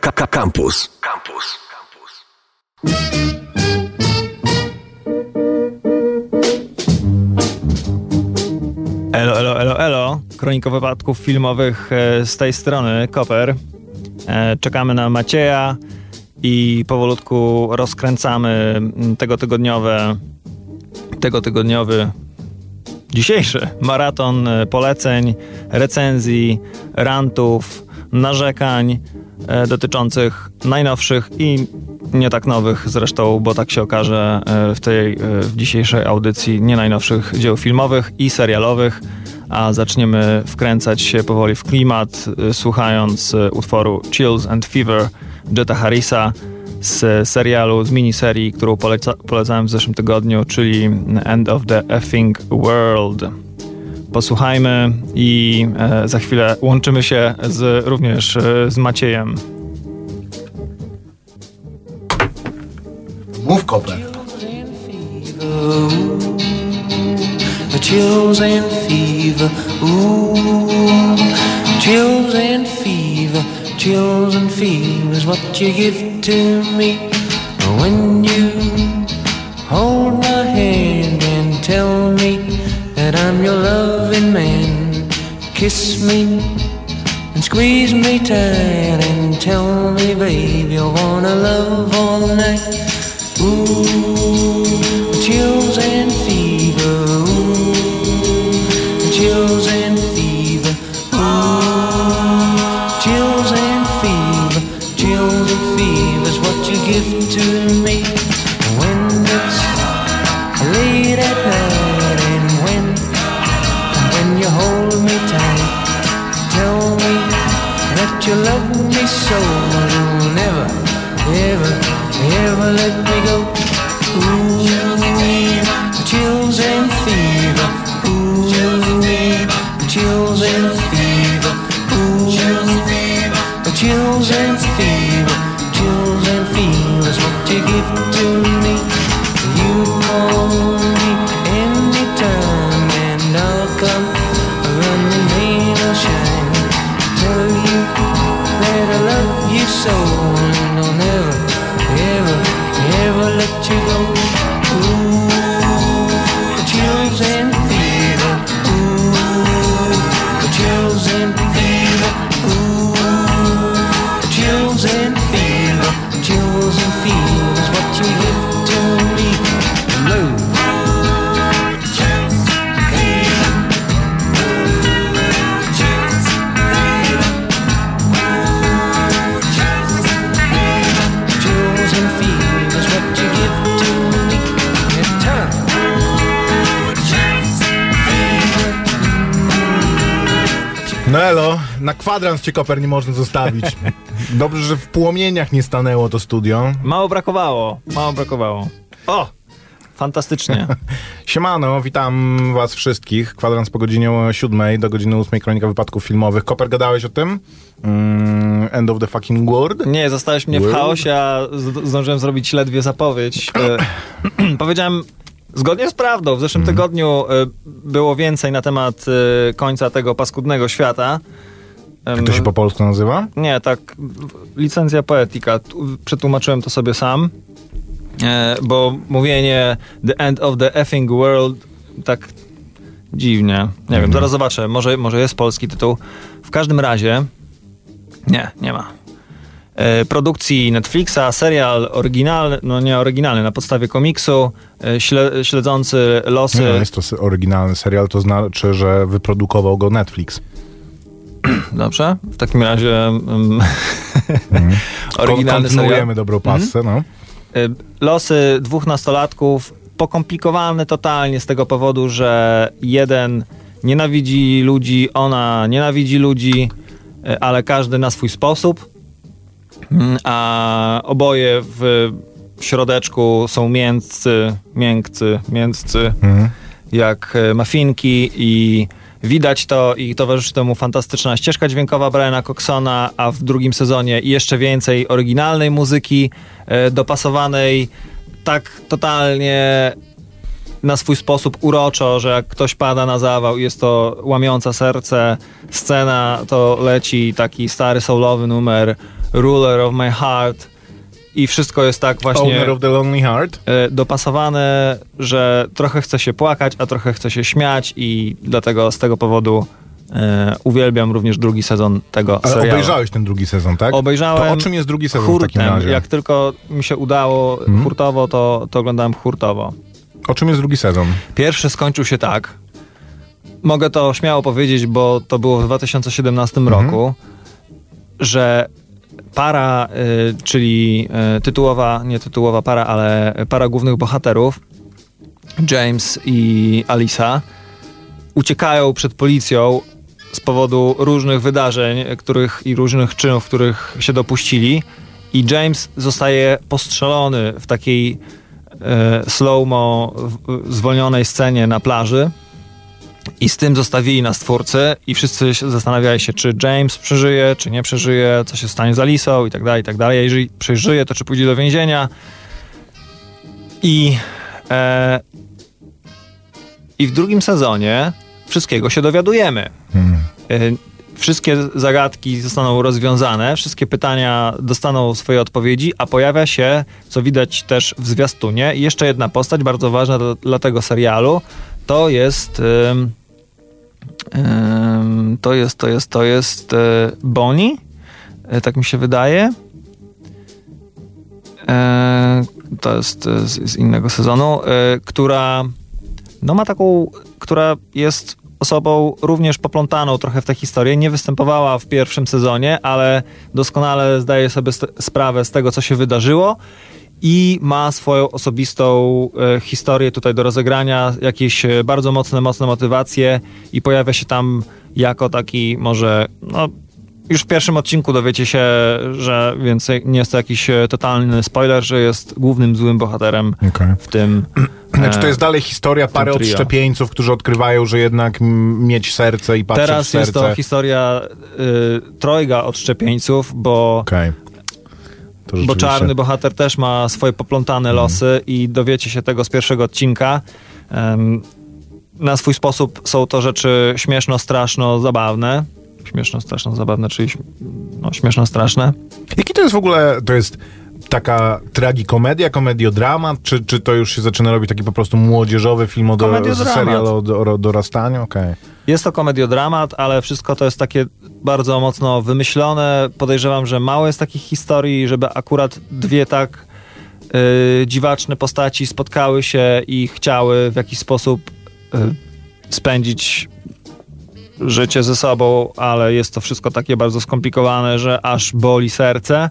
Campus. Campus. Elo, elo, elo, elo. Kronika wypadków filmowych z tej strony, Koper. Czekamy na Macieja i powolutku rozkręcamy tegotygodniowy dzisiejszy maraton poleceń, recenzji, rantów, narzekań dotyczących najnowszych i nie tak nowych zresztą, bo tak się okaże w dzisiejszej audycji, nie najnowszych dzieł filmowych i serialowych, a zaczniemy wkręcać się powoli w klimat, słuchając utworu Chills and Fever Jeta Harrisa z serialu, z miniserii, którą polecałem w zeszłym tygodniu, czyli End of the Effing World. Posłuchajmy i za chwilę łączymy się również z Maciejem. Mów, Koper. Chills and fever, ooh, chills and fever, chills and fever is what you give to me when you hold my hand and tell me that I'm your loving man. Kiss me and squeeze me tight and tell me, babe, you wanna love all night. Ooh, chills and fever, ooh, chills and fever, ooh, chills and fever, chills and fever is what you give to me when it's late at night and when you hold me tight, tell me that you love me so you'll never, ever, ever let me go. Ooh, chills and fever, ooh, chills and fever, ooh, chills and fever, chills and fever is what you give to me. You call me anytime and I'll come when the rain will shine. Tell you that I love you so and I'll never, ever, ever let you go. Ooh, chills and fever, ooh, chills and fever, ooh, chills and fever, chills and fever is what you give to me. Blue. No elo, na kwadrans cię, Koper, nie można zostawić. Dobrze, że w płomieniach nie stanęło to studio. Mało brakowało. O! Fantastycznie. Siemano, witam was wszystkich. Kwadrans po godzinie 7 do godziny 8, Kronika Wypadków Filmowych. Koper, gadałeś o tym? End of the fucking world? Nie, zostałeś mnie w chaosie, a zdążyłem zrobić ledwie zapowiedź. Powiedziałem... Zgodnie z prawdą, w zeszłym tygodniu było więcej na temat końca tego paskudnego świata. Jak to się po polsku nazywa? Nie, tak, licencja poetyka. Przetłumaczyłem to sobie sam, bo mówienie the end of the effing world tak dziwnie. Nie wiem, zaraz zobaczę, może jest polski tytuł. W każdym razie, nie ma. Produkcji Netflixa, serial oryginalny, no nie oryginalny, na podstawie komiksu, śledzący losy... Nie, jest to oryginalny serial, to znaczy, że wyprodukował go Netflix. Dobrze, w takim razie oryginalny serial. Kontynuujemy dobrą pasę, Losy dwóch nastolatków, pokomplikowane totalnie z tego powodu, że jeden nienawidzi ludzi, ona nienawidzi ludzi, ale każdy na swój sposób. A oboje w środeczku są miękcy, jak mafinki i widać to i towarzyszy temu fantastyczna ścieżka dźwiękowa Briana Coxona, a w drugim sezonie jeszcze więcej oryginalnej muzyki dopasowanej tak totalnie na swój sposób uroczo, że jak ktoś pada na zawał i jest to łamiąca serce scena, to leci taki stary soulowy numer Ruler of My Heart i wszystko jest tak właśnie... Owner of the Lonely Heart. Dopasowane, że trochę chce się płakać, a trochę chce się śmiać i dlatego z tego powodu... uwielbiam również drugi sezon tego serialu. Ale obejrzałeś ten drugi sezon, tak? Obejrzałem. To o czym jest drugi sezon hurtem, w takim razie? Jak tylko mi się udało hurtowo, to oglądałem hurtowo. O czym jest drugi sezon? Pierwszy skończył się tak. Mogę to śmiało powiedzieć, bo to było w 2017 roku, że para, czyli tytułowa, nie tytułowa para, ale para głównych bohaterów, James i Alisa, uciekają przed policją z powodu różnych wydarzeń, których i różnych czynów, których się dopuścili, i James zostaje postrzelony w takiej slow-mo zwolnionej scenie na plaży i z tym zostawili nas twórcy i wszyscy się zastanawiali się, czy James przeżyje, czy nie przeżyje, co się stanie z Alisą i tak dalej, i tak dalej. Jeżeli przeżyje, to czy pójdzie do więzienia. I w drugim sezonie wszystkiego się dowiadujemy. Wszystkie zagadki zostaną rozwiązane, wszystkie pytania dostaną swoje odpowiedzi, a pojawia się, co widać też w zwiastunie, jeszcze jedna postać bardzo ważna dla tego serialu. To jest Bonnie, tak mi się wydaje. To jest z innego sezonu, która... No ma taką, która jest osobą również poplątaną trochę w tę historię. Nie występowała w pierwszym sezonie, ale doskonale zdaje sobie sprawę z tego, co się wydarzyło i ma swoją osobistą historię tutaj do rozegrania, jakieś bardzo mocne motywacje i pojawia się tam jako taki może... No, już w pierwszym odcinku dowiecie się, że więc nie jest to jakiś totalny spoiler, że jest głównym złym bohaterem w tym... Znaczy to jest dalej historia pary odszczepieńców, którzy odkrywają, że jednak mieć serce i patrzeć w serce. Teraz jest to historia trojga odszczepieńców, bo czarny bohater też ma swoje poplątane losy i dowiecie się tego z pierwszego odcinka. Na swój sposób są to rzeczy śmieszno-straszno-zabawne. Śmieszno-straszno-zabawne, czyli śmieszno-straszne. Jaki to jest w ogóle... To jest... Taka tragikomedia, komediodrama, czy to już się zaczyna robić taki po prostu młodzieżowy film serial o dorastaniu? Okay. Jest to komediodramat, ale wszystko to jest takie bardzo mocno wymyślone. Podejrzewam, że mało jest takich historii, żeby akurat dwie tak dziwaczne postaci spotkały się i chciały w jakiś sposób spędzić życie ze sobą, ale jest to wszystko takie bardzo skomplikowane, że aż boli serce.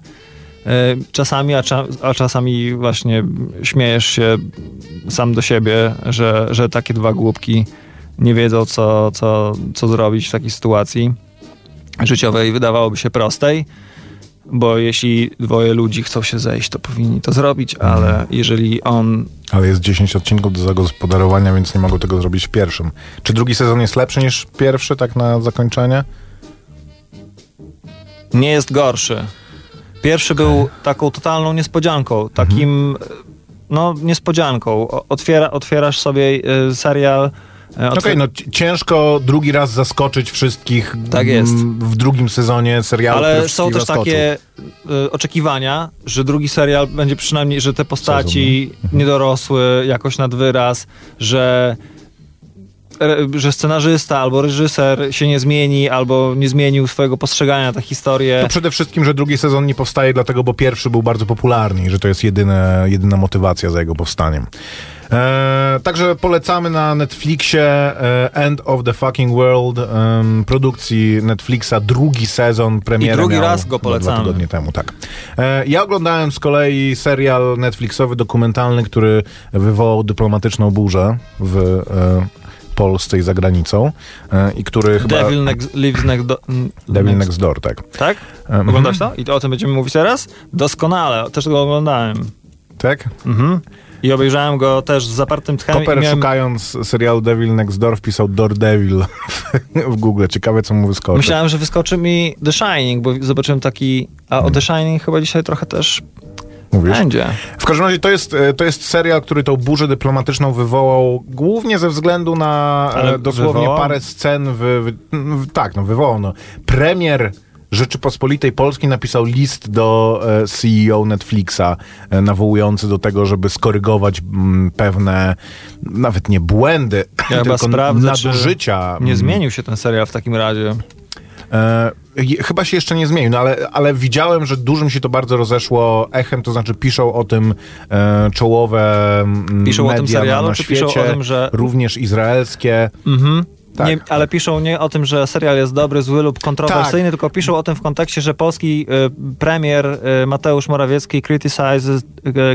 Czasami, a czasami właśnie śmiejesz się sam do siebie, że takie dwa głupki nie wiedzą, co zrobić w takiej sytuacji życiowej, wydawałoby się prostej, bo jeśli dwoje ludzi chcą się zejść, to powinni to zrobić, ale jeżeli on... Ale jest 10 odcinków do zagospodarowania, więc nie mogą tego zrobić w pierwszym. Czy drugi sezon jest lepszy niż pierwszy, tak na zakończenie? Nie jest gorszy. Pierwszy był taką totalną niespodzianką, takim, niespodzianką. Otwierasz sobie serial. Ciężko drugi raz zaskoczyć wszystkich tak jest. W drugim sezonie serialu. Ale są też takie oczekiwania, że drugi serial będzie przynajmniej, że te postaci niedorosły jakoś nad wyraz, że scenarzysta albo reżyser się nie zmieni, albo nie zmienił swojego postrzegania na tę historię. To przede wszystkim, że drugi sezon nie powstaje dlatego, bo pierwszy był bardzo popularny i że to jest jedyna motywacja za jego powstaniem. Także polecamy na Netflixie End of the Fucking World, produkcji Netflixa, drugi sezon, premierę. I drugi raz go polecamy. 2 tygodnie temu, tak. Ja oglądałem z kolei serial Netflixowy, dokumentalny, który wywołał dyplomatyczną burzę w Polsce i za granicą, i który chyba... Devil Next Door, tak. Tak? Oglądasz to? I to o tym będziemy mówić teraz? Doskonale, też go oglądałem. Tak? I obejrzałem go też z zapartym tchem. Koper szukając serialu Devil Next Door wpisał Daredevil w Google. Ciekawe, co mu wyskoczy. Myślałem, że wyskoczy mi The Shining, bo zobaczyłem taki... A o The Shining chyba dzisiaj trochę też... Mówisz? Będzie. W każdym razie to jest serial, który tą burzę dyplomatyczną wywołał głównie ze względu na dosłownie parę scen. Wywołał. Premier Rzeczypospolitej Polskiej napisał list do CEO Netflixa, nawołujący do tego, żeby skorygować pewne, nawet nie błędy, tylko sprawdzę, nadużycia. Nie zmienił się ten serial w takim razie. Chyba się jeszcze nie zmienił, no ale widziałem, że dużym się to bardzo rozeszło echem, to znaczy piszą o tym czołowe piszą media o tym serialu, na świecie, piszą o tym, że... również izraelskie. Mhm. Tak. Nie, ale piszą nie o tym, że serial jest dobry, zły lub kontrowersyjny, tak, tylko piszą o tym w kontekście, że polski premier Mateusz Morawiecki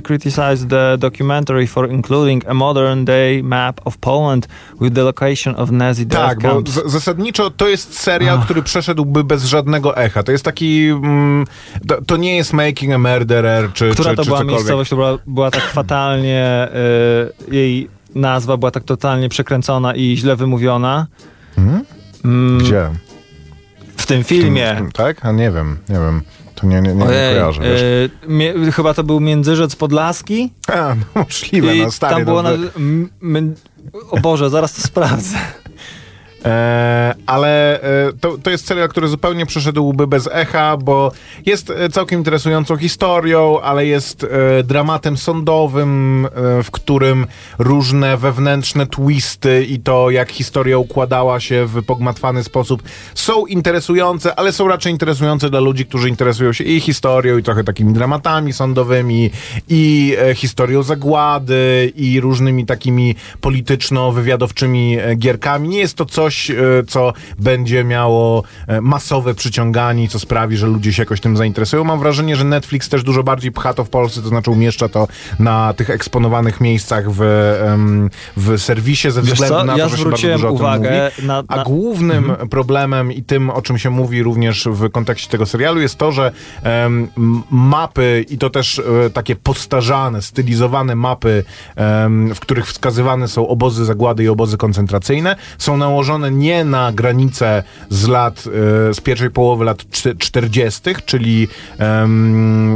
criticized the documentary for including a modern day map of Poland with the location of Nazi death camps. Tak, bo zasadniczo to jest serial, który przeszedłby bez żadnego echa. To jest taki... to nie jest Making a Murderer, czy która to czy była cokolwiek. Miejscowość, która była tak fatalnie jej... nazwa była tak totalnie przekręcona i źle wymówiona. Gdzie? W tym filmie. Tak? A nie wiem. To nie kojarzę. Chyba to był Międzyrzec Podlaski. A, no możliwe. I no, stary, tam było... O Boże, zaraz to sprawdzę. Ale to jest serial, który zupełnie przeszedłby bez echa, bo jest całkiem interesującą historią, ale jest dramatem sądowym, w którym różne wewnętrzne twisty i to, jak historia układała się w pogmatwany sposób, są interesujące, ale są raczej interesujące dla ludzi, którzy interesują się i historią, i trochę takimi dramatami sądowymi, i historią zagłady, i różnymi takimi polityczno-wywiadowczymi gierkami. Nie jest to coś, co będzie miało masowe przyciąganie, co sprawi, że ludzie się jakoś tym zainteresują. Mam wrażenie, że Netflix też dużo bardziej pcha to w Polsce, to znaczy umieszcza to na tych eksponowanych miejscach w serwisie ze względu na to, że się bardzo dużo uwagę o tym mówi. A głównym problemem i tym, o czym się mówi również w kontekście tego serialu, jest to, że mapy i to też takie postarzane, stylizowane mapy, w których wskazywane są obozy zagłady i obozy koncentracyjne, są nałożone nie na granicę z pierwszej połowy lat 40., czyli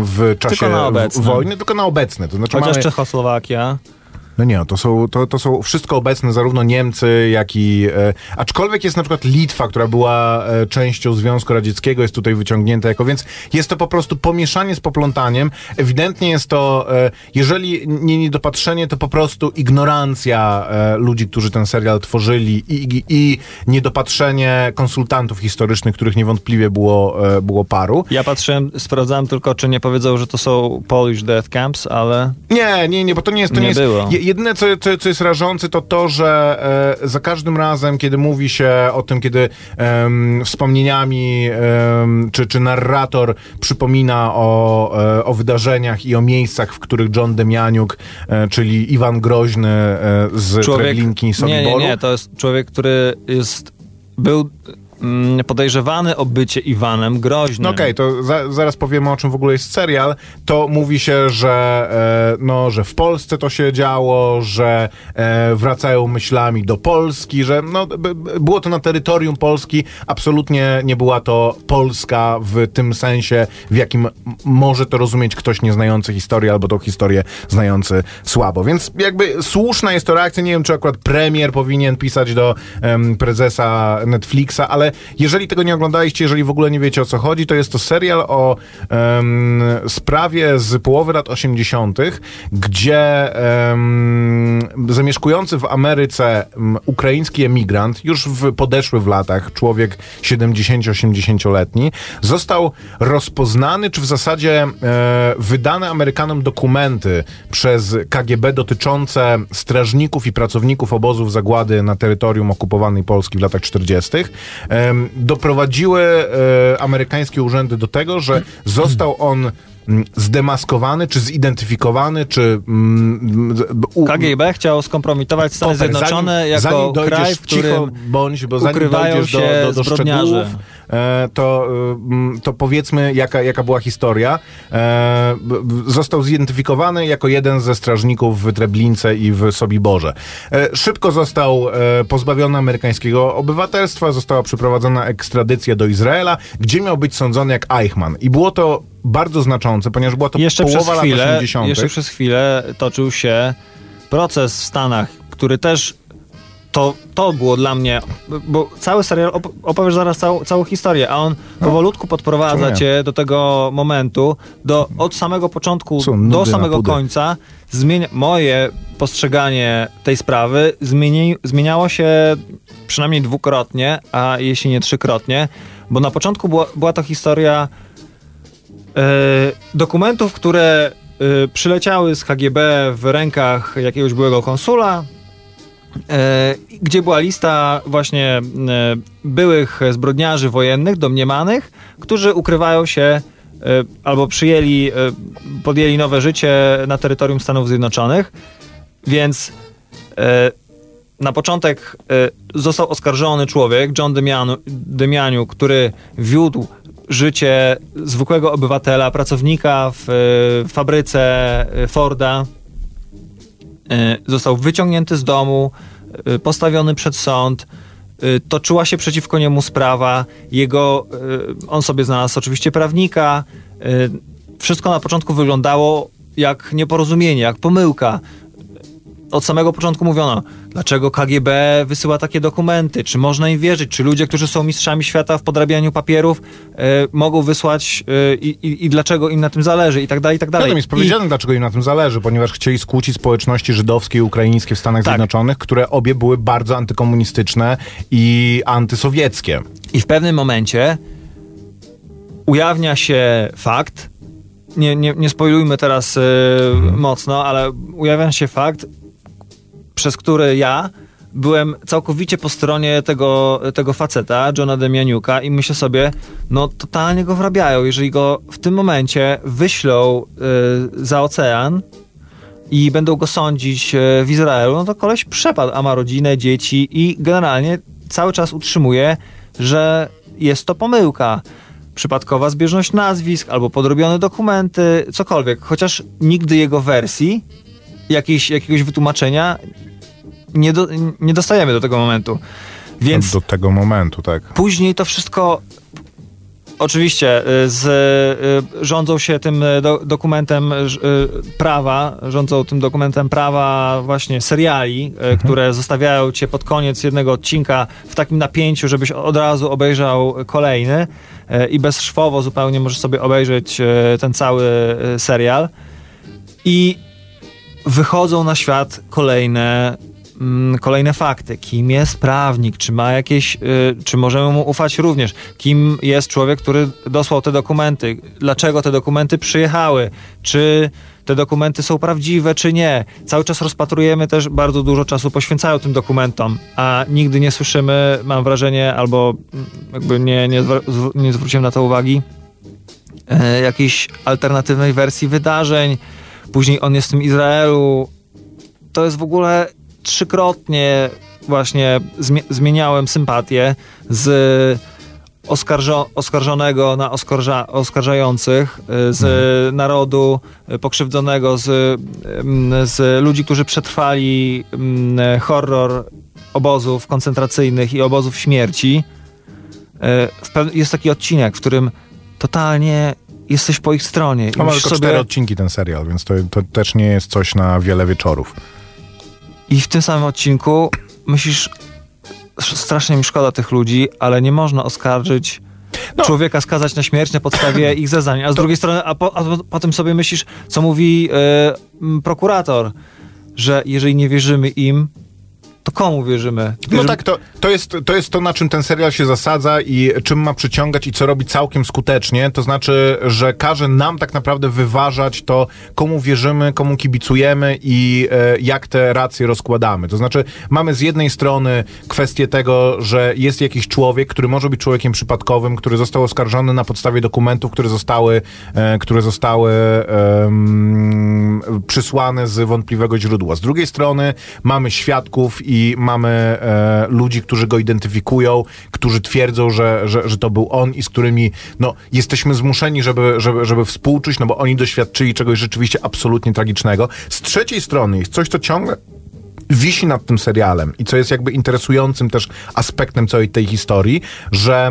w czasie wojny, tylko na obecne. To znaczy chociaż Czechosłowakia. No nie, to są wszystko obecne, zarówno Niemcy, jak i... aczkolwiek jest na przykład Litwa, która była częścią Związku Radzieckiego, jest tutaj wyciągnięta jako... Więc jest to po prostu pomieszanie z poplątaniem. Ewidentnie jest to, jeżeli nie niedopatrzenie, to po prostu ignorancja ludzi, którzy ten serial tworzyli i niedopatrzenie konsultantów historycznych, których niewątpliwie było paru. Ja patrzyłem, sprawdzałem tylko, czy nie powiedział, że to są Polish Death Camps, ale... Nie, bo to nie jest... Jedyne, co jest rażące, to to, że za każdym razem, kiedy mówi się o tym, kiedy wspomnieniami czy narrator przypomina o wydarzeniach i o miejscach, w których John Demjanjuk, czyli Iwan Groźny z Treblinki i Sobiboru... Nie, to jest człowiek, który był podejrzewany o bycie Iwanem Groźnym. No okej, to zaraz powiemy, o czym w ogóle jest serial. To mówi się, że, że w Polsce to się działo, że wracają myślami do Polski, że było to na terytorium Polski. Absolutnie nie była to Polska w tym sensie, w jakim może to rozumieć ktoś nieznający historii, albo tą historię znający słabo. Więc jakby słuszna jest to reakcja. Nie wiem, czy akurat premier powinien pisać do prezesa Netflixa, ale jeżeli tego nie oglądaliście, jeżeli w ogóle nie wiecie, o co chodzi, to jest to serial o sprawie z połowy lat 80., gdzie zamieszkujący w Ameryce ukraiński emigrant, już podeszły w latach, człowiek 70-80-letni, został rozpoznany, czy w zasadzie wydane Amerykanom dokumenty przez KGB dotyczące strażników i pracowników obozów zagłady na terytorium okupowanej Polski w latach 40., doprowadziły amerykańskie urzędy do tego, że został on zdemaskowany, czy zidentyfikowany, czy... KGB chciał skompromitować Stany Zjednoczone jako kraj, w którym cicho bądź, bo zanim dojdziesz do szczegółów, to powiedzmy, jaka była historia. Został zidentyfikowany jako jeden ze strażników w Treblince i w Sobiborze. Szybko został pozbawiony amerykańskiego obywatelstwa, została przeprowadzona ekstradycja do Izraela, gdzie miał być sądzony jak Eichmann. I było to bardzo znaczące, ponieważ była to połowa lat 80. Jeszcze przez chwilę toczył się proces w Stanach, który też To było dla mnie, bo cały serial, opowiesz zaraz całą historię, a on powolutku podprowadza cię do tego momentu, od samego początku do samego końca. Moje postrzeganie tej sprawy zmieniało się przynajmniej dwukrotnie, a jeśli nie trzykrotnie, bo na początku była to historia dokumentów, które przyleciały z KGB w rękach jakiegoś byłego konsula, gdzie była lista właśnie byłych zbrodniarzy wojennych, domniemanych, którzy ukrywają się albo podjęli nowe życie na terytorium Stanów Zjednoczonych. Więc na początek został oskarżony człowiek, John Demjanjuk, który wiódł życie zwykłego obywatela, pracownika w fabryce Forda. Został wyciągnięty z domu, postawiony przed sąd, toczyła się przeciwko niemu sprawa, on sobie znalazł oczywiście prawnika, wszystko na początku wyglądało jak nieporozumienie, jak pomyłka. Od samego początku mówiono, dlaczego KGB wysyła takie dokumenty, czy można im wierzyć, czy ludzie, którzy są mistrzami świata w podrabianiu papierów, mogą wysłać i dlaczego im na tym zależy, i tak dalej, i tak dalej. Jest powiedziane, dlaczego im na tym zależy, ponieważ chcieli skłócić społeczności żydowskie i ukraińskie w Stanach Zjednoczonych, które obie były bardzo antykomunistyczne i antysowieckie. I w pewnym momencie ujawnia się fakt, nie spoilujmy teraz mocno, ale ujawnia się fakt, przez który ja byłem całkowicie po stronie tego faceta, Johna Demjanjuka, i myślę sobie, totalnie go wrabiają, jeżeli go w tym momencie wyślą za ocean i będą go sądzić w Izraelu, to koleś przepadł, a ma rodzinę, dzieci i generalnie cały czas utrzymuje, że jest to pomyłka. Przypadkowa zbieżność nazwisk, albo podrobione dokumenty, cokolwiek. Chociaż nigdy jego wersji, jakiegoś wytłumaczenia nie dostajemy do tego momentu. Więc do tego momentu, tak. Później to wszystko oczywiście rządzą się tym dokumentem prawa, właśnie seriali, które zostawiają cię pod koniec jednego odcinka w takim napięciu, żebyś od razu obejrzał kolejny i bezszwowo zupełnie możesz sobie obejrzeć ten cały serial. I wychodzą na świat kolejne fakty. Kim jest prawnik? Czy ma jakieś... czy możemy mu ufać również? Kim jest człowiek, który dosłał te dokumenty? Dlaczego te dokumenty przyjechały? Czy te dokumenty są prawdziwe, czy nie? Cały czas rozpatrujemy też, bardzo dużo czasu poświęcają tym dokumentom, a nigdy nie słyszymy, mam wrażenie, albo jakby nie zwróciłem na to uwagi, jakiejś alternatywnej wersji wydarzeń. Później on jest w tym Izraelu. To jest w ogóle... Trzykrotnie właśnie zmieniałem sympatię z oskarżonego na oskarżających, z narodu pokrzywdzonego, z ludzi, którzy przetrwali horror obozów koncentracyjnych i obozów śmierci. Jest taki odcinek, w którym totalnie jesteś po ich stronie. No, ma tylko 4 odcinki ten serial, więc to też nie jest coś na wiele wieczorów. I w tym samym odcinku myślisz, strasznie mi szkoda tych ludzi, ale nie można oskarżyć człowieka, skazać na śmierć na podstawie ich zeznań. A z drugiej strony, potem sobie myślisz, co mówi prokurator, że jeżeli nie wierzymy im, to komu wierzymy? To jest to, na czym ten serial się zasadza i czym ma przyciągać i co robi całkiem skutecznie. To znaczy, że każe nam tak naprawdę wyważać to, komu wierzymy, komu kibicujemy i jak te racje rozkładamy. To znaczy, mamy z jednej strony kwestię tego, że jest jakiś człowiek, który może być człowiekiem przypadkowym, który został oskarżony na podstawie dokumentów, które zostały przysłane z wątpliwego źródła. Z drugiej strony mamy świadków i mamy ludzi, którzy go identyfikują, którzy twierdzą, że to był on i z którymi jesteśmy zmuszeni, żeby współczuć, bo oni doświadczyli czegoś rzeczywiście absolutnie tragicznego. Z trzeciej strony jest coś, co ciągle wisi nad tym serialem i co jest jakby interesującym też aspektem całej tej historii, że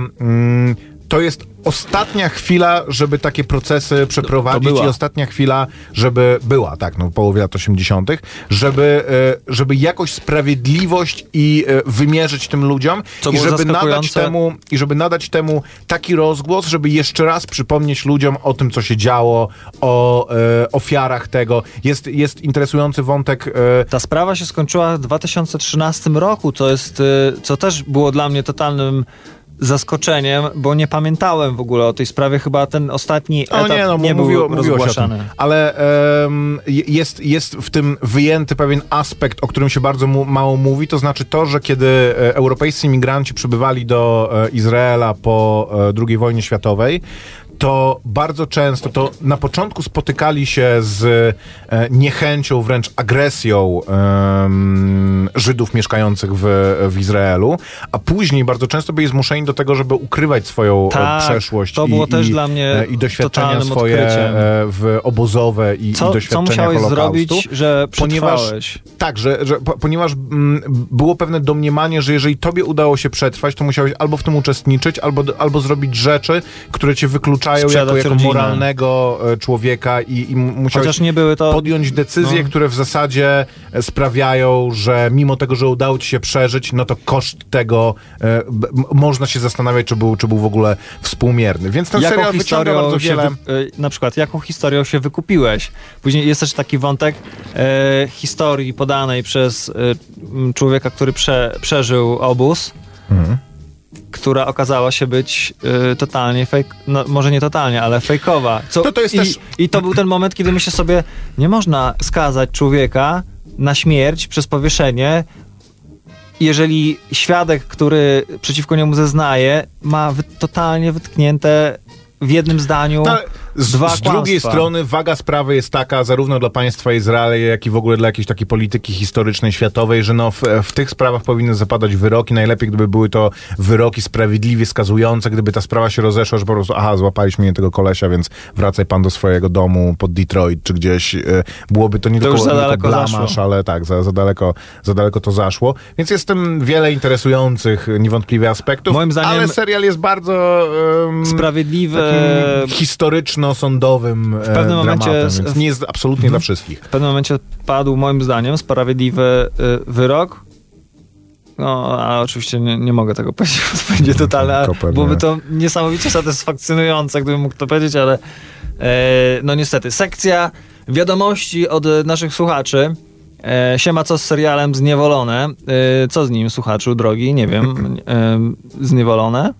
to jest ostatnia chwila, żeby takie procesy przeprowadzić i ostatnia chwila, żeby była, tak, no połowie lat 80., żeby jakoś sprawiedliwość i wymierzyć tym ludziom i żeby nadać temu taki rozgłos, żeby jeszcze raz przypomnieć ludziom o tym, co się działo, o ofiarach tego. Jest interesujący wątek. Ta sprawa się skończyła w 2013 roku, to jest, co też było dla mnie totalnym zaskoczeniem, bo nie pamiętałem w ogóle o tej sprawie, chyba ten ostatni etap nie był rozgłaszany. Ale jest w tym wyjęty pewien aspekt, o którym się bardzo mało mówi, to znaczy to, że kiedy europejscy imigranci przybywali do Izraela po II wojnie światowej, to bardzo często to na początku spotykali się z niechęcią, wręcz agresją Żydów mieszkających w Izraelu, a później bardzo często byli zmuszeni do tego, żeby ukrywać swoją przeszłość. To było też dla mnie i doświadczenia swoje w obozowe i doświadczenia Holokaustu. Co musiałeś zrobić, że przetrwałeś? Ponieważ było pewne domniemanie, że jeżeli tobie udało się przetrwać, to musiałeś albo w tym uczestniczyć, albo zrobić rzeczy, które cię wykluczają jako moralnego człowieka i musiałeś podjąć decyzje, które w zasadzie sprawiają, że mimo tego, że udało ci się przeżyć, no to koszt tego można się zastanawiać, czy był w ogóle współmierny. Więc ten serial wyciąga bardzo wiele. Na przykład, jaką historią się wykupiłeś? Później jest też taki wątek historii podanej przez człowieka, który przeżył obóz. Mhm. Która okazała się być totalnie fake, no może nie totalnie, ale fejkowa. I to był ten moment, kiedy myślę sobie, nie można skazać człowieka na śmierć przez powieszenie, jeżeli świadek, który przeciwko niemu zeznaje, ma totalnie wytknięte w jednym zdaniu z drugiej strony waga sprawy jest taka zarówno dla państwa Izraela, jak i w ogóle dla jakiejś takiej polityki historycznej, światowej, że no w tych sprawach powinny zapadać wyroki. Najlepiej, gdyby były to wyroki sprawiedliwie skazujące, gdyby ta sprawa się rozeszła, że po prostu złapaliśmy mnie tego kolesia, więc wracaj pan do swojego domu pod Detroit, czy gdzieś. Byłoby to nie tylko blamasz, ale tak, za daleko to zaszło. Więc jest w tym wiele interesujących niewątpliwie aspektów. Moim zdaniem ale serial jest bardzo sprawiedliwy, historyczno-sądowym dramatem, więc nie jest absolutnie dla wszystkich. W pewnym momencie padł, moim zdaniem, sprawiedliwy wyrok. No, ale oczywiście nie mogę tego powiedzieć, bo będzie totalne. Byłoby to niesamowicie satysfakcjonujące, gdybym mógł to powiedzieć, ale no niestety. Sekcja wiadomości od naszych słuchaczy. Siema, co z serialem Zniewolone? Co z nim, słuchaczu, drogi? Nie wiem. Zniewolone?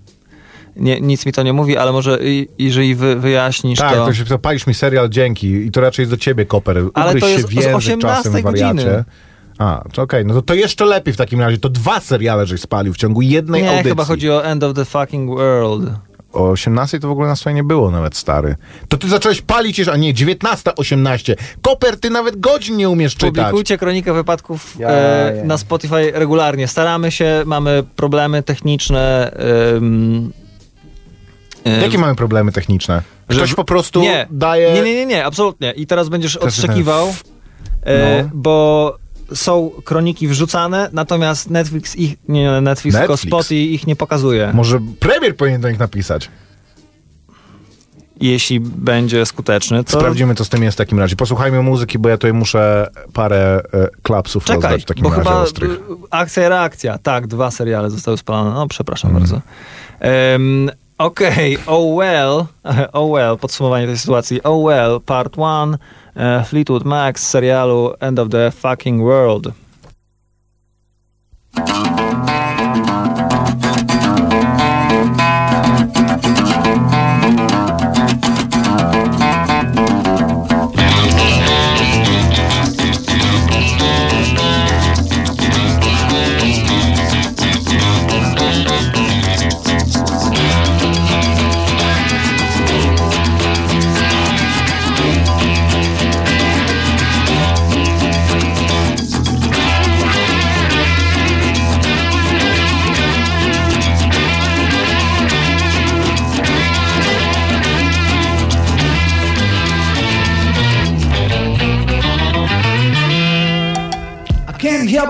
Nie, nic mi to nie mówi, ale może jeżeli wyjaśnisz tak, to... Tak, to paliśmy serial, dzięki. I to raczej jest do ciebie, Koper. Ale to jest z 18 godziny. Okej, no to jeszcze lepiej w takim razie. To dwa seriale żeś spalił w ciągu jednej audycji. Nie, chyba chodzi o End of the Fucking World. O 18 to w ogóle na stronie nie było nawet, stary. To ty zacząłeś palić jeszcze, a nie, 19:18. Koper, ty nawet godzin nie umiesz czytać. Publikujcie Kronikę Wypadków na Spotify regularnie. Staramy się, mamy problemy techniczne... Jakie mamy problemy techniczne? Ktoś po prostu daje... Nie, absolutnie. I teraz będziesz odszczekiwał, bo są kroniki wrzucane, natomiast Netflix, tylko Spotify ich nie pokazuje. Może premier powinien do nich napisać? Jeśli będzie skuteczny, to... Sprawdzimy, co z tym jest w takim razie. Posłuchajmy muzyki, bo ja tutaj muszę parę klapsów rozdać w takim razie ostrych. Akcja i reakcja. Tak, dwa seriale zostały spalone. No, przepraszam bardzo. Okej, Oh Well, podsumowanie tej sytuacji. Oh Well, Part 1, Fleetwood Mac z serialu End of the Fucking World. can't help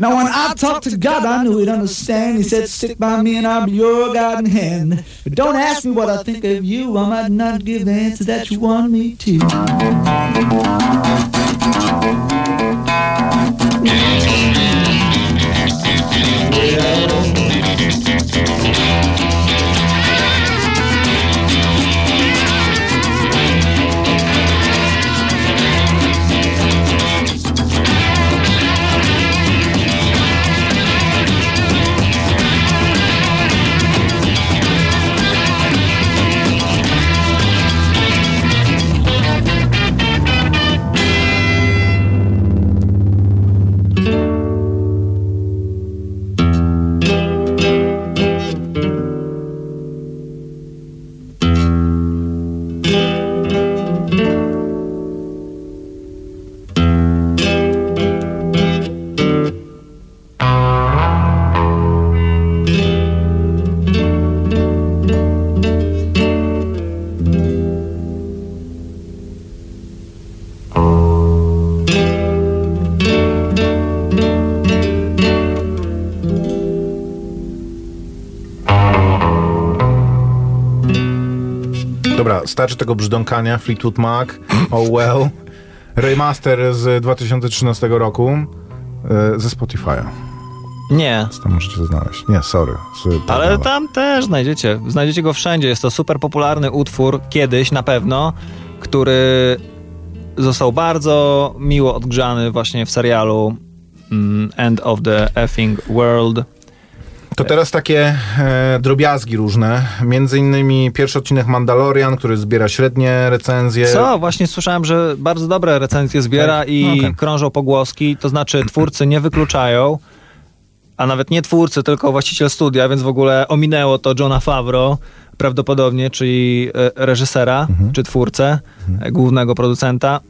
Now when I talked to God, I knew he'd understand. He said, stick by me and I'll be your guiding hand. But don't ask me what I think of you. I might not give the answer that you want me to. Starczy tego brzdąkania, Fleetwood Mac, Oh Well, remaster z 2013 roku ze Spotify'a. Nie. Co tam możecie znaleźć? Nie, sorry. Ale tam też znajdziecie. Znajdziecie go wszędzie. Jest to super popularny utwór, kiedyś na pewno, który został bardzo miło odgrzany właśnie w serialu End of the Effing World. To teraz takie drobiazgi różne. Między innymi pierwszy odcinek Mandalorian, który zbiera średnie recenzje. Co? Właśnie słyszałem, że bardzo dobre recenzje zbiera i krążą pogłoski. To znaczy twórcy nie wykluczają, a nawet nie twórcy, tylko właściciel studia, więc w ogóle ominęło to Johna Favreau prawdopodobnie, czyli reżysera, czy twórcę, głównego producenta,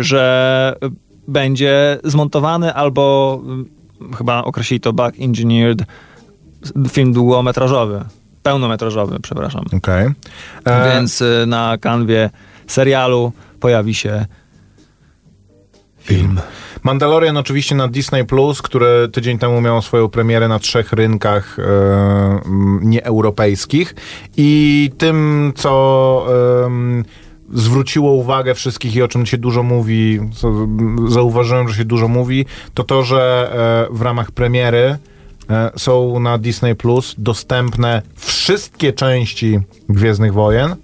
że będzie zmontowany albo... chyba określili to back engineered, film długometrażowy, pełnometrażowy, przepraszam. Okej. Więc na kanwie serialu pojawi się film. Mandalorian oczywiście na Disney+, które tydzień temu miało swoją premierę na 3 rynkach nieeuropejskich i tym, co... zwróciło uwagę wszystkich i o czym się dużo mówi, zauważyłem, że się dużo mówi, to to, że w ramach premiery są na Disney Plus dostępne wszystkie części Gwiezdnych Wojen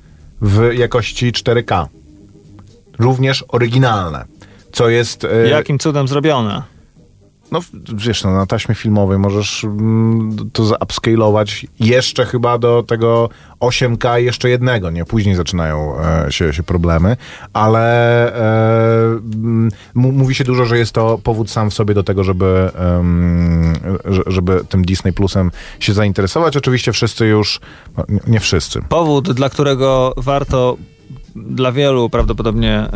w jakości 4K. Również oryginalne. Co jest... Jakim cudem zrobione? No wiesz, no, na taśmie filmowej możesz to zaupscalować jeszcze chyba do tego 8K jeszcze jednego, nie? Później zaczynają się problemy, ale mówi się dużo, że jest to powód sam w sobie do tego, żeby tym Disney Plusem się zainteresować. Oczywiście wszyscy już, nie wszyscy. Powód, dla którego warto, dla wielu prawdopodobnie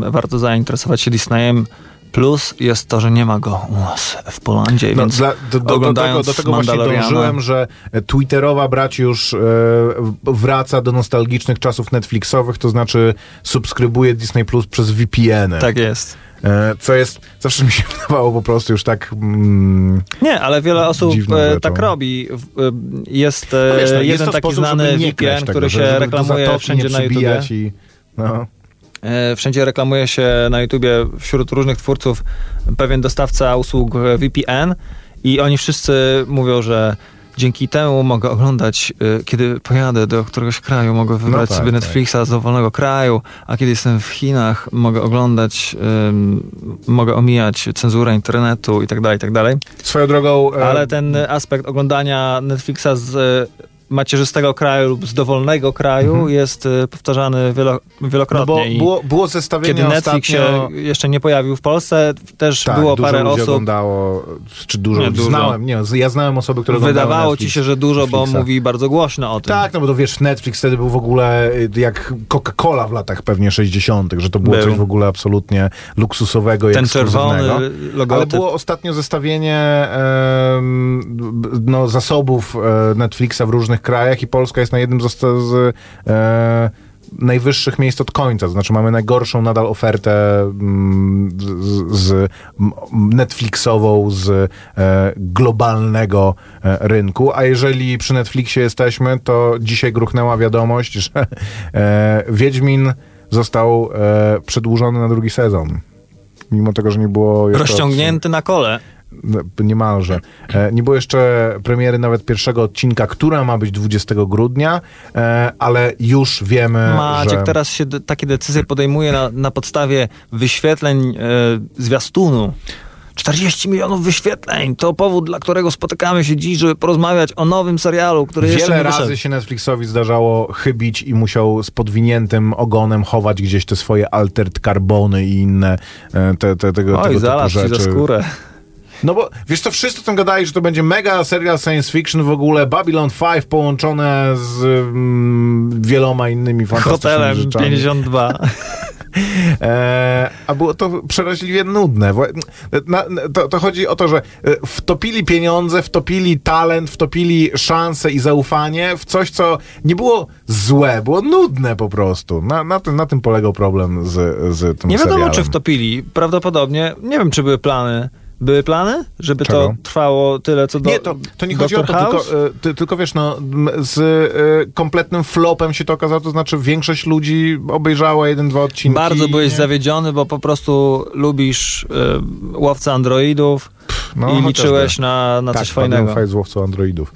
warto zainteresować się Disneyem Plus jest to, że nie ma go u nas w Polandzie, no, więc do tego właśnie dążyłem, że twitterowa brać już wraca do nostalgicznych czasów Netflixowych, to znaczy subskrybuje Disney Plus przez VPN. Tak jest. Co jest, zawsze mi się wydawało po prostu już tak... nie, ale wiele osób tak robi. Jest, no wiesz, no, jeden jest taki sposób, znany VPN, tego, który się reklamuje wszędzie na YouTubie. Wszędzie reklamuje się na YouTubie wśród różnych twórców pewien dostawca usług VPN i oni wszyscy mówią, że Dzięki temu mogę oglądać, kiedy pojadę do któregoś kraju, mogę wybrać sobie Netflixa z dowolnego kraju, a kiedy jestem w Chinach, mogę oglądać, mogę omijać cenzurę internetu i tak dalej swoją drogą. Ale ten aspekt oglądania Netflixa z macierzystego kraju lub z dowolnego kraju jest powtarzany wielokrotnie. No bo było zestawienie kiedy Netflix ostatnio... się jeszcze nie pojawił w Polsce, też było parę osób... oglądało, czy dużo, nie, znałem, dużo. Nie, ja znałem osoby, które oglądały Netflix. Wydawało ci się, że dużo, Netflixa. Bo mówi bardzo głośno o tym. Tak, no bo to wiesz, Netflix wtedy był w ogóle jak Coca-Cola w latach pewnie 60., że to było coś w ogóle absolutnie luksusowego i ekskluzywnego. Logotyp. Ale było ostatnio zestawienie zasobów Netflixa w różnych krajach i Polska jest na jednym z najwyższych miejsc od końca. To znaczy mamy najgorszą nadal ofertę Netflixową z globalnego rynku. A jeżeli przy Netflixie jesteśmy, to dzisiaj gruchnęła wiadomość, że Wiedźmin został przedłużony na drugi sezon. Mimo tego, że nie było... jeszcze rozciągnięty na kole. Niemalże. Nie było jeszcze premiery nawet pierwszego odcinka, która ma być 20 grudnia, ale już wiemy, Maciek, że... teraz się takie decyzje podejmuje na podstawie wyświetleń zwiastunu. 40 milionów wyświetleń. To powód, dla którego spotykamy się dziś, żeby porozmawiać o nowym serialu, który jeszcze nie wyszedł. Wiele razy się Netflixowi zdarzało chybić i musiał z podwiniętym ogonem chować gdzieś te swoje Altered Carbony i inne tego typu rzeczy. Oj, za skórę. No bo, wiesz co, wszyscy o tym gadali, że to będzie mega serial science fiction w ogóle, Babylon 5 połączone z wieloma innymi fantastycznymi Hotelem rzeczami. 52. A było to przeraźliwie nudne. To chodzi o to, że wtopili pieniądze, wtopili talent, wtopili szansę i zaufanie w coś, co nie było złe, było nudne po prostu. Na tym polegał problem z tym nie serialem. Nie wiadomo, czy wtopili. Prawdopodobnie, nie wiem, czy były plany. Były plany, żeby to trwało tyle, co do nie, to nie chodzi o to, tylko wiesz, z kompletnym flopem się to okazało, to znaczy większość ludzi obejrzała 1-2 odcinki. Bardzo byłeś zawiedziony, bo po prostu lubisz łowcę androidów i liczyłeś na coś fajnego. Tak, z łowcą androidów.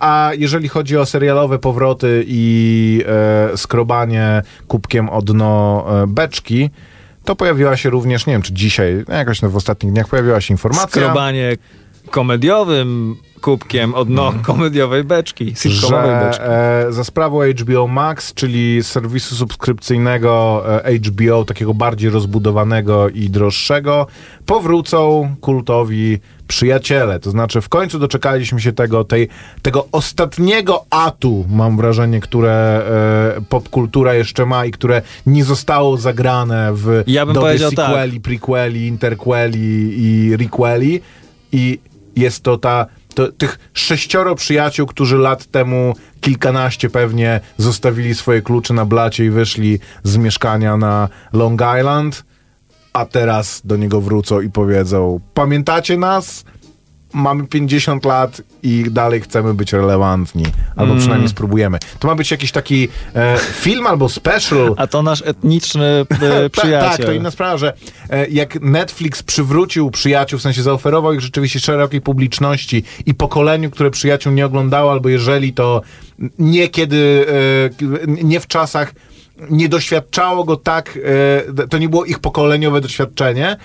A jeżeli chodzi o serialowe powroty i skrobanie kubkiem o dno beczki, to pojawiła się również, nie wiem, czy dzisiaj, jakoś w ostatnich dniach pojawiła się informacja... Skrobanie komediowym kubkiem od dno komediowej beczki, sitcomowej beczki. Za sprawą HBO Max, czyli serwisu subskrypcyjnego HBO, takiego bardziej rozbudowanego i droższego, powrócą kultowi Przyjaciele. To znaczy w końcu doczekaliśmy się tego ostatniego atu, mam wrażenie, które popkultura jeszcze ma i które nie zostało zagrane w dobie sequeli, prequeli, interqueli i requeli. I jest to tych 6 przyjaciół, którzy lat temu kilkanaście pewnie zostawili swoje klucze na blacie i wyszli z mieszkania na Long Island, a teraz do niego wrócą i powiedzą: pamiętacie nas? Mamy 50 lat i dalej chcemy być relewantni. Albo przynajmniej spróbujemy. To ma być jakiś taki film albo special. A to nasz etniczny przyjaciel. Tak, to inna sprawa, że jak Netflix przywrócił Przyjaciół, w sensie zaoferował ich rzeczywiście szerokiej publiczności i pokoleniu, które Przyjaciół nie oglądało, albo jeżeli to niekiedy, nie w czasach, nie doświadczało go tak, to nie było ich pokoleniowe doświadczenie,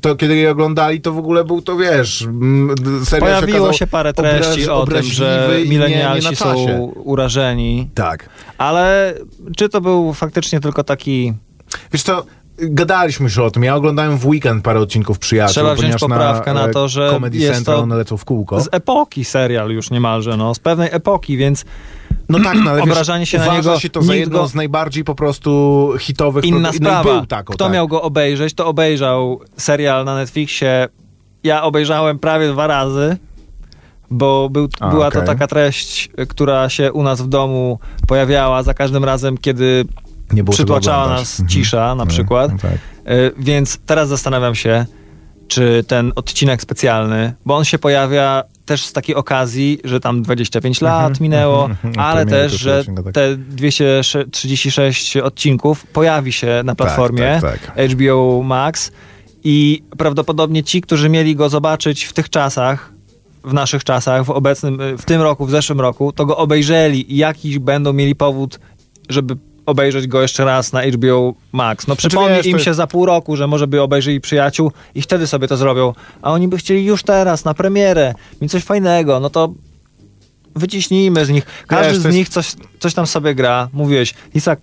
to kiedy je oglądali, to w ogóle był to, wiesz, serial pojawiło się parę treści o tym, że milenialsi są urażeni. Tak. Ale czy to był faktycznie tylko taki... Wiesz co, gadaliśmy już o tym. Ja oglądałem w weekend parę odcinków Przyjaciół. Trzeba wziąć poprawkę na to, że Comedy jest Central, to one lecą w kółko. Z epoki serial już niemalże, z pewnej epoki, więc... No tak, no ale obrażanie się na niego, się to za jedną z najbardziej po prostu hitowych... Inna sprawa. Był taką, kto miał go obejrzeć, to obejrzał serial na Netflixie. Ja obejrzałem prawie 2 razy, bo była to taka treść, która się u nas w domu pojawiała za każdym razem, kiedy przytłaczała nas cisza na przykład. Tak. Więc teraz zastanawiam się, czy ten odcinek specjalny, bo on się pojawia... też z takiej okazji, że tam 25 lat minęło, ale też, że te 236 odcinków pojawi się na platformie HBO Max i prawdopodobnie ci, którzy mieli go zobaczyć w tych czasach, w naszych czasach, w obecnym, w tym roku, w zeszłym roku, to go obejrzeli i jakiś będą mieli powód, żeby obejrzeć go jeszcze raz na HBO Max. No przypomnij im się za pół roku, że może by obejrzeli Przyjaciół i wtedy sobie to zrobią. A oni by chcieli już teraz, na premierę, mieć coś fajnego, no to wyciśnijmy z nich. Każdy z nich coś tam sobie gra. Mówiłeś, Lisa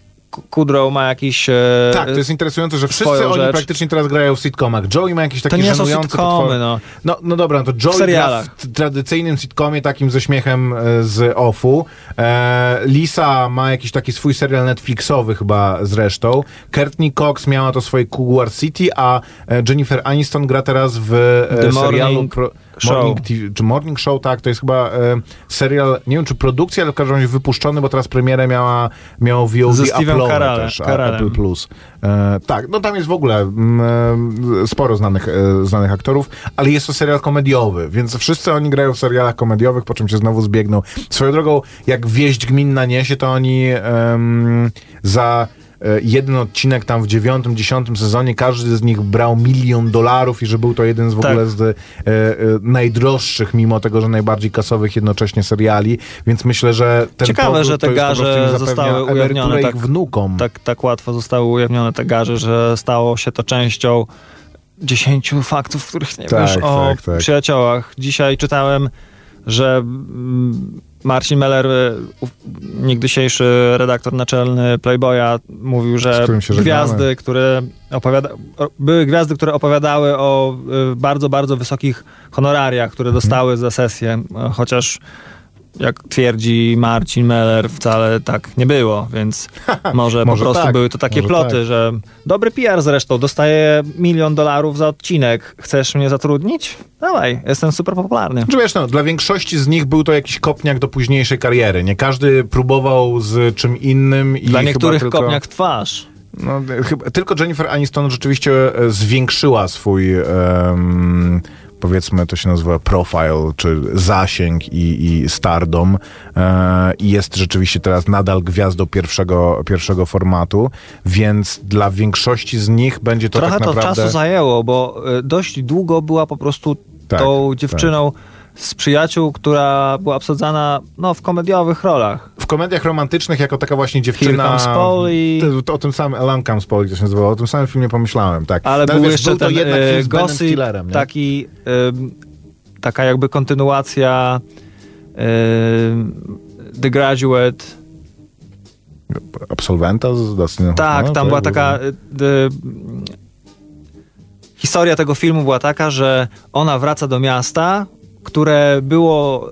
Kudrow ma jakiś... tak, to jest interesujące, że wszyscy oni praktycznie teraz grają w sitcomach. Joey ma jakieś takie żenujące... To nie są sitcomy, no. No dobra, to Joey gra w tradycyjnym sitcomie takim ze śmiechem z Offu. Lisa ma jakiś taki swój serial Netflixowy chyba zresztą. Courtney Cox miała to swoje Cougar City, a Jennifer Aniston gra teraz w serialu... Morning Show, tak, to jest chyba serial, nie wiem czy produkcja, ale w każdym razie wypuszczony, bo teraz premierę miał VOD ze Steven Carellem, też, Apple Plus. Tak, no tam jest w ogóle sporo znanych aktorów, ale jest to serial komediowy, więc wszyscy oni grają w serialach komediowych, po czym się znowu zbiegną. Swoją drogą, jak wieść gminna niesie, to oni za... jeden odcinek tam w 9., 10. sezonie każdy z nich brał $1,000,000 i że był to jeden z w ogóle z najdroższych, mimo tego, że najbardziej kasowych jednocześnie seriali, więc myślę, że ten ciekawe, że te garze zostały ujawnione tak, wnukom. Tak łatwo zostały ujawnione te garze, że stało się to częścią 10 faktów, których nie wiesz o przyjaciołach. Dzisiaj czytałem, że Marcin Meller, dzisiejszy redaktor naczelny Playboya, mówił, że były gwiazdy, które opowiadały o bardzo, bardzo wysokich honorariach, które dostały za sesję, chociaż jak twierdzi Marcin Meller, wcale tak nie było, więc może po prostu były to takie ploty, że dobry PR zresztą, dostaję $1,000,000 za odcinek, chcesz mnie zatrudnić? Dawaj, jestem super popularny. Czy wiesz, dla większości z nich był to jakiś kopniak do późniejszej kariery, nie każdy próbował z czym innym. Dla niektórych kopniak w twarz. No, chyba, tylko Jennifer Aniston rzeczywiście zwiększyła swój... powiedzmy, to się nazywa profile, czy zasięg i stardom. I jest rzeczywiście teraz nadal gwiazdą pierwszego formatu, więc dla większości z nich będzie to trochę tak naprawdę... Trochę to czasu zajęło, bo dość długo była po prostu tą dziewczyną z Przyjaciół, która była obsadzana w komediowych rolach. W komediach romantycznych jako taka właśnie dziewczyna... O tym samym Elan Campspoli to się nazywało, o tym samym filmie pomyślałem, tak. Ale był jeszcze był ten gossip, taki, taka jakby kontynuacja The Graduate. Absolwenta z Dustinem. Tak, tam była taka... historia tego filmu była taka, że ona wraca do miasta, które było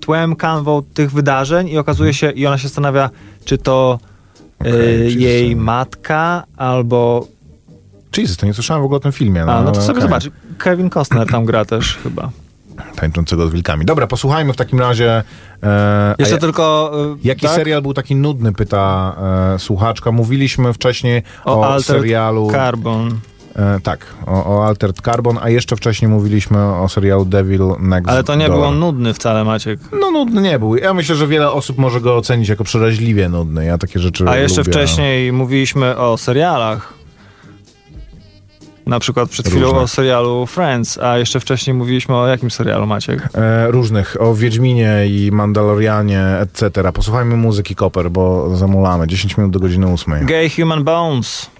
tłem, kanwą tych wydarzeń i okazuje się, i ona się zastanawia, czy to jej matka, albo... To nie słyszałem w ogóle o tym filmie. No to sobie zobacz. Kevin Costner tam gra też chyba. Tańczącego z wilkami. Dobra, posłuchajmy w takim razie... Jeszcze tylko... jaki serial był taki nudny, pyta słuchaczka. Mówiliśmy wcześniej o serialu... Carbon. O Altered Carbon, a jeszcze wcześniej mówiliśmy o serialu Devil Next Door. Ale to nie był on nudny wcale, Maciek. No nudny nie był. Ja myślę, że wiele osób może go ocenić jako przeraźliwie nudny. Ja takie rzeczy lubię. A jeszcze wcześniej mówiliśmy o serialach. Na przykład przed chwilą o serialu Friends, a jeszcze wcześniej mówiliśmy o jakim serialu, Maciek? Różnych, o Wiedźminie i Mandalorianie, etc. Posłuchajmy muzyki, Koper, bo zamulamy. 10 minut do godziny 8. Gay Human Bones.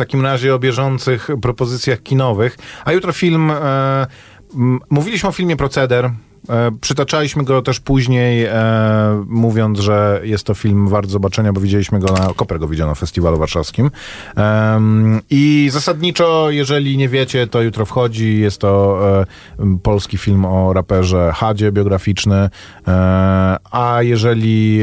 takim razie o bieżących propozycjach kinowych. A jutro film... Mówiliśmy o filmie Proceder. Przytaczaliśmy go też później, mówiąc, że jest to film wart zobaczenia, bo widzieliśmy go na... Koper go widziano na Festiwalu Warszawskim. I zasadniczo, jeżeli nie wiecie, to jutro wchodzi. Jest to polski film o raperze Hadzie, biograficzny. A jeżeli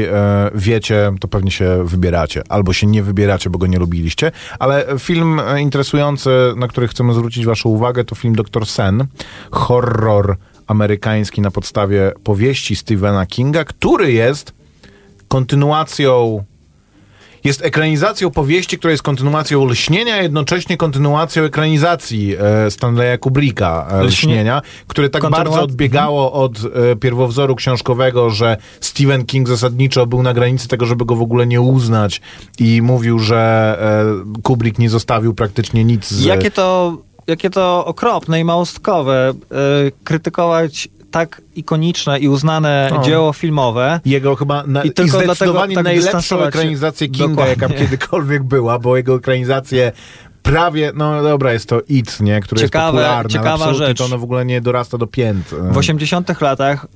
wiecie, to pewnie się wybieracie. Albo się nie wybieracie, bo go nie lubiliście. Ale film interesujący, na który chcemy zwrócić waszą uwagę, to film Doktor Sen. Horror amerykański na podstawie powieści Stephena Kinga, który jest kontynuacją, jest ekranizacją powieści, która jest kontynuacją Lśnienia, a jednocześnie kontynuacją ekranizacji Stanleya Kubricka Lśnienia, które tak bardzo odbiegało od pierwowzoru książkowego, że Stephen King zasadniczo był na granicy tego, żeby go w ogóle nie uznać i mówił, że Kubrick nie zostawił praktycznie nic z... Jakie to okropne i małostkowe krytykować tak ikoniczne i uznane dzieło filmowe. Jego chyba i zdecydowanie tak najlepszą ekranizację Kinga, jaka kiedykolwiek była, bo jego ekranizację prawie, jest to It, nie? Które jest popularne. Ciekawa rzecz. To ono w ogóle nie dorasta do pięt. W 80-tych latach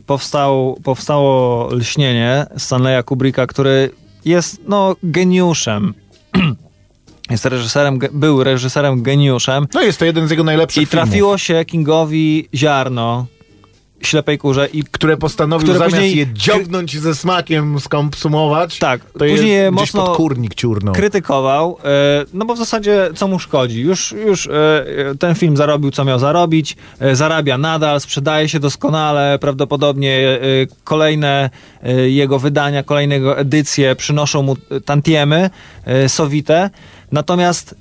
powstało Lśnienie Stanleya Kubricka, który jest geniuszem. Jest reżyserem, był reżyserem geniuszem. Jest to jeden z jego najlepszych filmów. I trafiło się Kingowi ziarno ślepej kurze. Które postanowił zamiast je dziobnąć ze smakiem, skonsumować. Tak, to później je mocno pod kurnik ciurnął. Krytykował, bo w zasadzie co mu szkodzi? Już ten film zarobił, co miał zarobić, zarabia nadal, sprzedaje się doskonale, prawdopodobnie kolejne jego wydania, kolejne jego edycje przynoszą mu tantiemy sowite. Natomiast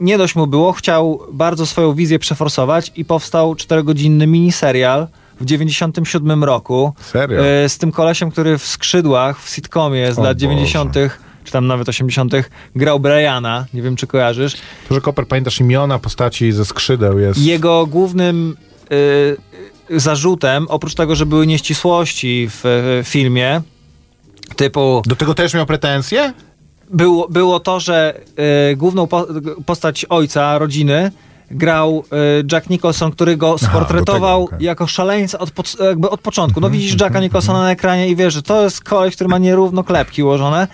nie dość mu było, chciał bardzo swoją wizję przeforsować i powstał 4-godzinny miniserial w 97 roku. Serio? Z tym kolesiem, który w Skrzydłach, w sitcomie z lat 90. czy tam nawet 80. grał Briana. Nie wiem, czy kojarzysz. To, że Koper, pamiętasz imiona postaci ze Skrzydeł jest... Jego głównym zarzutem, oprócz tego, że były nieścisłości w filmie, typu... Do tego też miał pretensje? Było to, że główną postać ojca rodziny grał Jack Nicholson, który go sportretował jako szaleńca od początku. Widzisz Jacka Nicholsona na ekranie i wiesz, że to jest koleś, który ma nierówno klepki ułożone,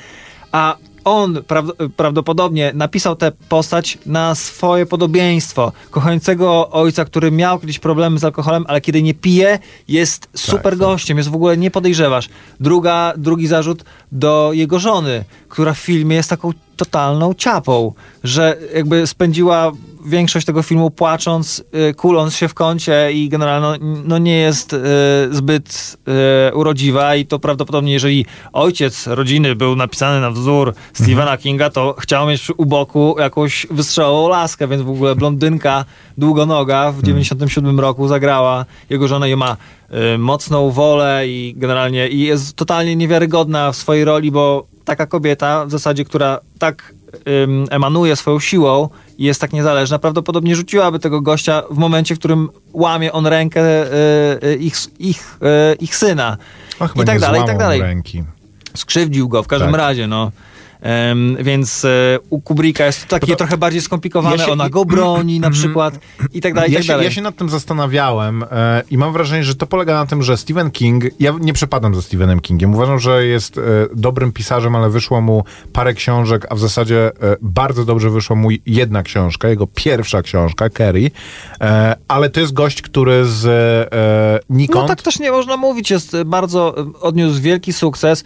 a on prawdopodobnie napisał tę postać na swoje podobieństwo. Kochającego ojca, który miał kiedyś problemy z alkoholem, ale kiedy nie pije, jest super gościem, jest w ogóle nie podejrzewasz. Drugi zarzut do jego żony, która w filmie jest taką totalną ciapą, że jakby spędziła większość tego filmu płacząc, kuląc się w kącie i generalnie nie jest zbyt urodziwa i to prawdopodobnie, jeżeli ojciec rodziny był napisany na wzór Stephena Kinga, to chciał mieć u boku jakąś wystrzałową laskę, więc w ogóle blondynka długonoga w 97 roku zagrała jego żonę i ma mocną wolę i generalnie i jest totalnie niewiarygodna w swojej roli, bo taka kobieta w zasadzie, która tak emanuje swoją siłą i jest tak niezależna, prawdopodobnie rzuciłaby tego gościa w momencie, w którym łamie on rękę ich syna. I tak dalej, i tak dalej. Ręki. Skrzywdził go w każdym razie, Więc u Kubricka jest takie trochę bardziej skomplikowane, ona go broni na przykład i tak dalej, i tak dalej. Ja się nad tym zastanawiałem i mam wrażenie, że to polega na tym, że Stephen King, ja nie przepadam za Stephenem Kingiem, uważam, że jest dobrym pisarzem, ale wyszło mu parę książek, a w zasadzie bardzo dobrze wyszła mu jedna książka, jego pierwsza książka, Carrie, ale to jest gość, który z nikąd... No tak też nie można mówić, jest bardzo, odniósł wielki sukces,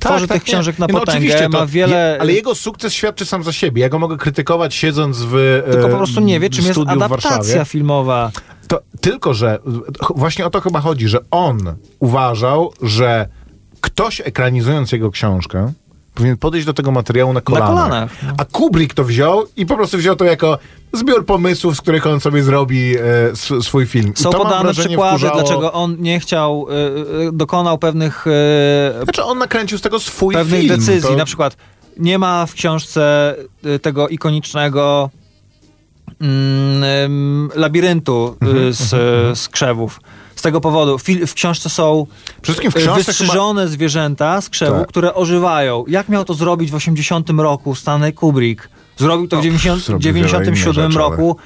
tworzy tych książek na potęgę, ma wiele... Ale jego sukces świadczy sam za siebie. Ja go mogę krytykować siedząc w Tylko po prostu nie wie, czym jest adaptacja filmowa. Tylko, że właśnie o to chyba chodzi, że on uważał, że ktoś ekranizując jego książkę powinien podejść do tego materiału na kolanach. A Kubrick to wziął i po prostu wziął to jako zbiór pomysłów, z których on sobie zrobi swój film. Są podane przykłady, dlaczego on nie chciał, dokonał pewnych... Znaczy on nakręcił z tego swój film. Pewnych decyzji, na przykład nie ma w książce tego ikonicznego labiryntu z krzewów. Z tego powodu. W książce są wystrzyżone zwierzęta z krzewu, które ożywają. Jak miał to zrobić w 80 roku Stanley Kubrick? Zrobił to w 1997 roku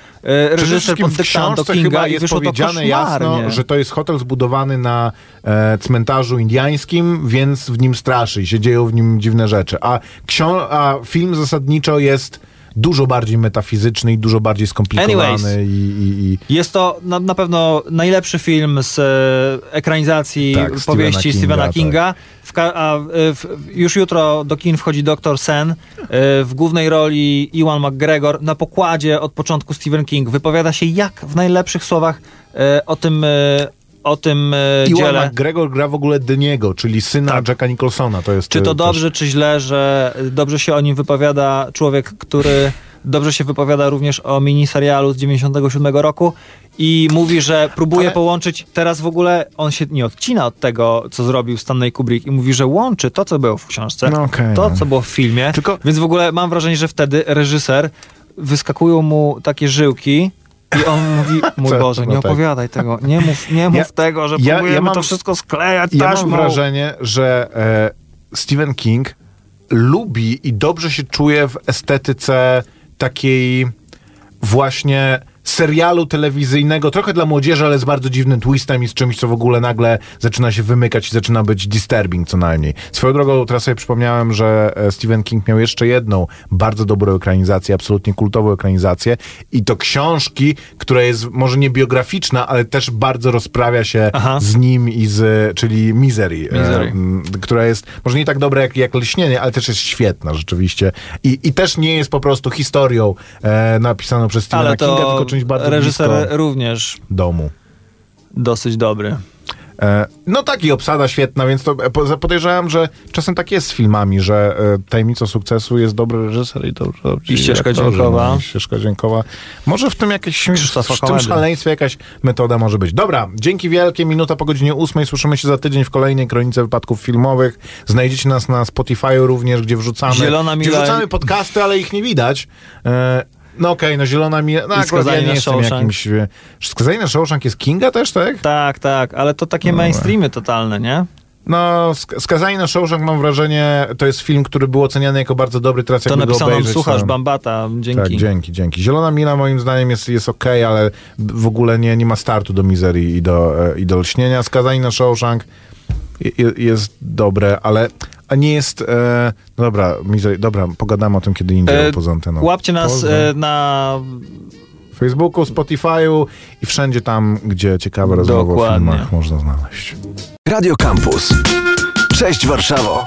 reżyser pod dyktando Kinga i wyszło to koszmarnie. Jasno, że to jest hotel zbudowany na cmentarzu indiańskim, więc w nim straszy i się dzieją w nim dziwne rzeczy. A film zasadniczo jest dużo bardziej metafizyczny i dużo bardziej skomplikowany. Jest to na pewno najlepszy film z ekranizacji powieści Stephena Kinga. Już jutro do kin wchodzi Doktor Sen. W głównej roli Ewan McGregor. Na pokładzie od początku Stephen King wypowiada się jak w najlepszych słowach o tym dziele. Iwan McGregor gra w ogóle Deniego, czyli syna Jacka Nicholsona. To jest czy to dobrze, czy źle, że dobrze się o nim wypowiada człowiek, który dobrze się wypowiada również o miniserialu z 97 roku i mówi, że próbuje połączyć. Teraz w ogóle on się nie odcina od tego, co zrobił Stanley Kubrick i mówi, że łączy to, co było w książce, co było w filmie. Więc w ogóle mam wrażenie, że wtedy reżyser, wyskakują mu takie żyłki, i on mówi, mój Boże, nie opowiadaj tego, nie mów tego, że próbujemy to wszystko sklejać taśmą. Ja mam wrażenie, że Stephen King lubi i dobrze się czuje w estetyce takiej właśnie serialu telewizyjnego, trochę dla młodzieży, ale z bardzo dziwnym twistem i z czymś, co w ogóle nagle zaczyna się wymykać i zaczyna być disturbing co najmniej. Swoją drogą, teraz sobie przypomniałem, że Stephen King miał jeszcze jedną bardzo dobrą ekranizację, absolutnie kultową ekranizację i to książki, która jest może nie biograficzna, ale też bardzo rozprawia się z nim czyli Misery. Która jest może nie tak dobra jak Lśnienie, ale też jest świetna rzeczywiście i też nie jest po prostu historią napisaną przez Stephena Kinga, tylko czymś bardzo reżyser również domu. Dosyć dobry. No tak i obsada świetna, więc to podejrzewam, że czasem tak jest z filmami, że tajemnicą sukcesu jest dobry reżyser i dobrze. I ścieżka dźwiękowa. Może w tym szaleństwie jakaś metoda może być. Dobra, dzięki wielkie. 8:00. Słyszymy się za tydzień w kolejnej Kronice Wypadków Filmowych. Znajdziecie nas na Spotify również, gdzie wrzucamy podcasty, ale ich nie widać. Zielona Mila. Skazanie na Shawshank. Skazanie na Shawshank jest Kinga też, tak? Tak, ale to takie mainstreamy totalne, nie? Skazanie na Shawshank, mam wrażenie, to jest film, który był oceniany jako bardzo dobry, teraz jakby go obejrzeć. Słuchasz Bambata, dzięki. Tak, dzięki. Zielona Mila moim zdaniem jest okej, ale w ogóle nie ma startu do Miserii i do Lśnienia. Skazanie na Shawshank jest dobre, ale... A nie jest... Dobra, pogadamy o tym kiedy indziej poza anteną. Łapcie nas na... Facebooku, Spotify'u i wszędzie tam, gdzie ciekawe rozmowy o filmach można znaleźć. Radio Campus. Cześć Warszawo!